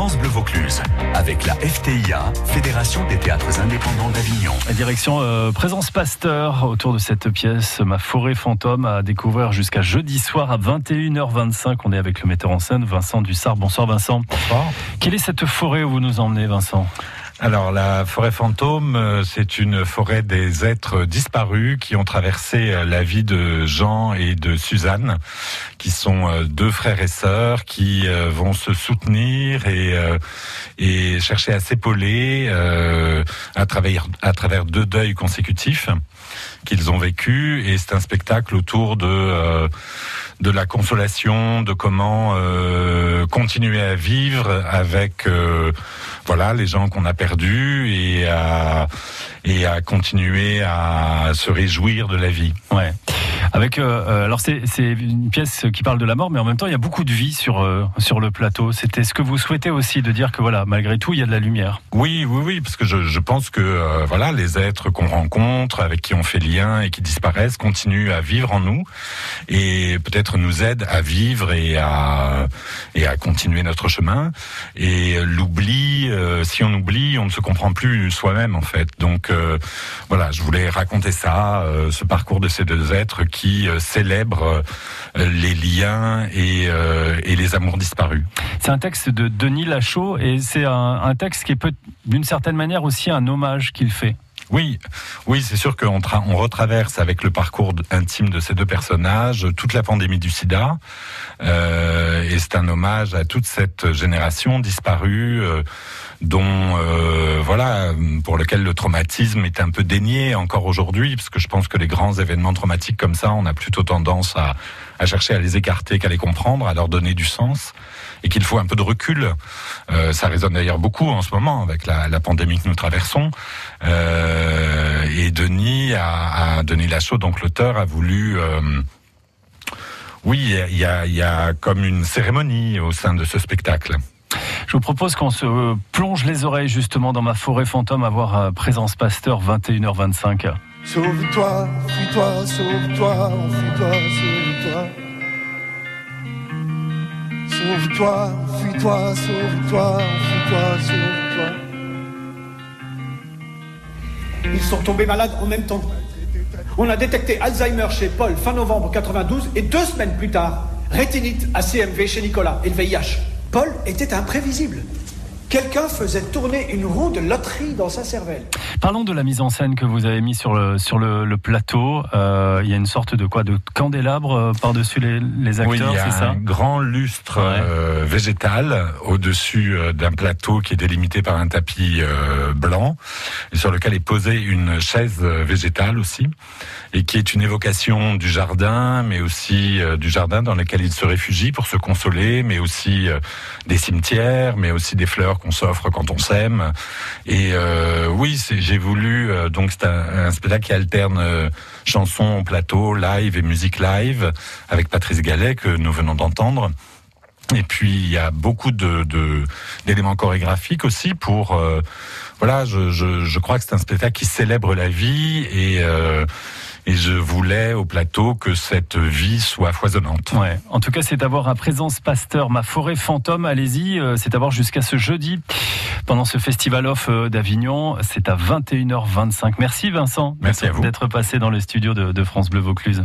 France Bleu Vaucluse, avec la FTIA, Fédération des Théâtres Indépendants d'Avignon. Direction Présence Pasteur, autour de cette pièce Ma Foret Fantome, à découvrir jusqu'à jeudi soir à 21h25. On est avec le metteur en scène Vincent Dussart. Bonsoir Vincent. Bonsoir. Quelle est cette forêt où vous nous emmenez, Vincent ? Alors, la forêt fantôme, c'est une forêt des êtres disparus qui ont traversé la vie de Jean et de Suzanne, qui sont deux frères et sœurs qui vont se soutenir et chercher à s'épauler à travers deux deuils consécutifs qu'ils ont vécu. Et c'est un spectacle autour de la consolation, de comment continuer à vivre avec les gens qu'on a perdus et à continuer à se réjouir de la vie. Ouais. Avec alors c'est une pièce qui parle de la mort, mais en même temps il y a beaucoup de vie sur le plateau. C'était ce que vous souhaitez aussi, de dire que voilà, malgré tout il y a de la lumière. Oui, parce que je pense que les êtres qu'on rencontre, avec qui on fait lien et qui disparaissent, continuent à vivre en nous et peut-être nous aident à vivre et à continuer notre chemin. Et l'oubli, si on oublie, on ne se comprend plus soi-même en fait. Donc je voulais raconter ça, ce parcours de ces deux êtres qui célèbrent les liens et les amours disparus. C'est un texte de Denis Lachaud, et c'est un texte qui est d'une certaine manière aussi un hommage qu'il fait. Oui, c'est sûr qu'on retraverse avec le parcours intime de ces deux personnages toute la pandémie du sida, et c'est un hommage à toute cette génération disparue dont pour lequel le traumatisme est un peu dénié encore aujourd'hui, parce que je pense que les grands événements traumatiques comme ça, on a plutôt tendance à chercher à les écarter qu'à les comprendre, à leur donner du sens, et qu'il faut un peu de recul. Ça résonne d'ailleurs beaucoup en ce moment avec la pandémie que nous traversons. Et Denis Lachaud, donc l'auteur, a voulu... il y a comme une cérémonie au sein de ce spectacle. Je vous propose qu'on se plonge les oreilles justement dans Ma Forêt Fantôme, à voir à Présence Pasteur, 21h25. Sauve-toi, fuis-toi, sauve-toi, fuis-toi, sauve-toi. Sauve-toi, fuis-toi, sauve-toi, fuis-toi, sauve-toi. Ils sont tombés malades en même temps. On a détecté Alzheimer chez Paul fin novembre 92 et 2 semaines plus tard, rétinite à CMV chez Nicolas et le VIH. Paul était imprévisible. Quelqu'un faisait tourner une roue de loterie dans sa cervelle. Parlons de la mise en scène que vous avez mise sur le plateau. Il y a une sorte de candélabre par-dessus les acteurs, c'est ça ? Oui, il y a un grand lustre végétal au-dessus d'un plateau qui est délimité par un tapis blanc, sur lequel est posée une chaise végétale aussi, et qui est une évocation du jardin, mais aussi du jardin dans lequel ils se réfugient pour se consoler, mais aussi des cimetières, mais aussi des fleurs qu'on s'offre quand on s'aime. Et j'ai voulu... donc c'est un spectacle qui alterne chansons, plateau, live et musique live, avec Patrice Gallet, que nous venons d'entendre. Et puis il y a beaucoup d'éléments chorégraphiques aussi pour... je crois que c'est un spectacle qui célèbre la vie, et je voulais au plateau que cette vie soit foisonnante. Ouais. En tout cas, c'est à voir à Présence Pasteur, Ma Forêt Fantôme. Allez-y, c'est à voir jusqu'à ce jeudi pendant ce Festival Off d'Avignon. C'est à 21h25. Merci Vincent. Merci à vous d'être passé dans le studio de France Bleu Vaucluse.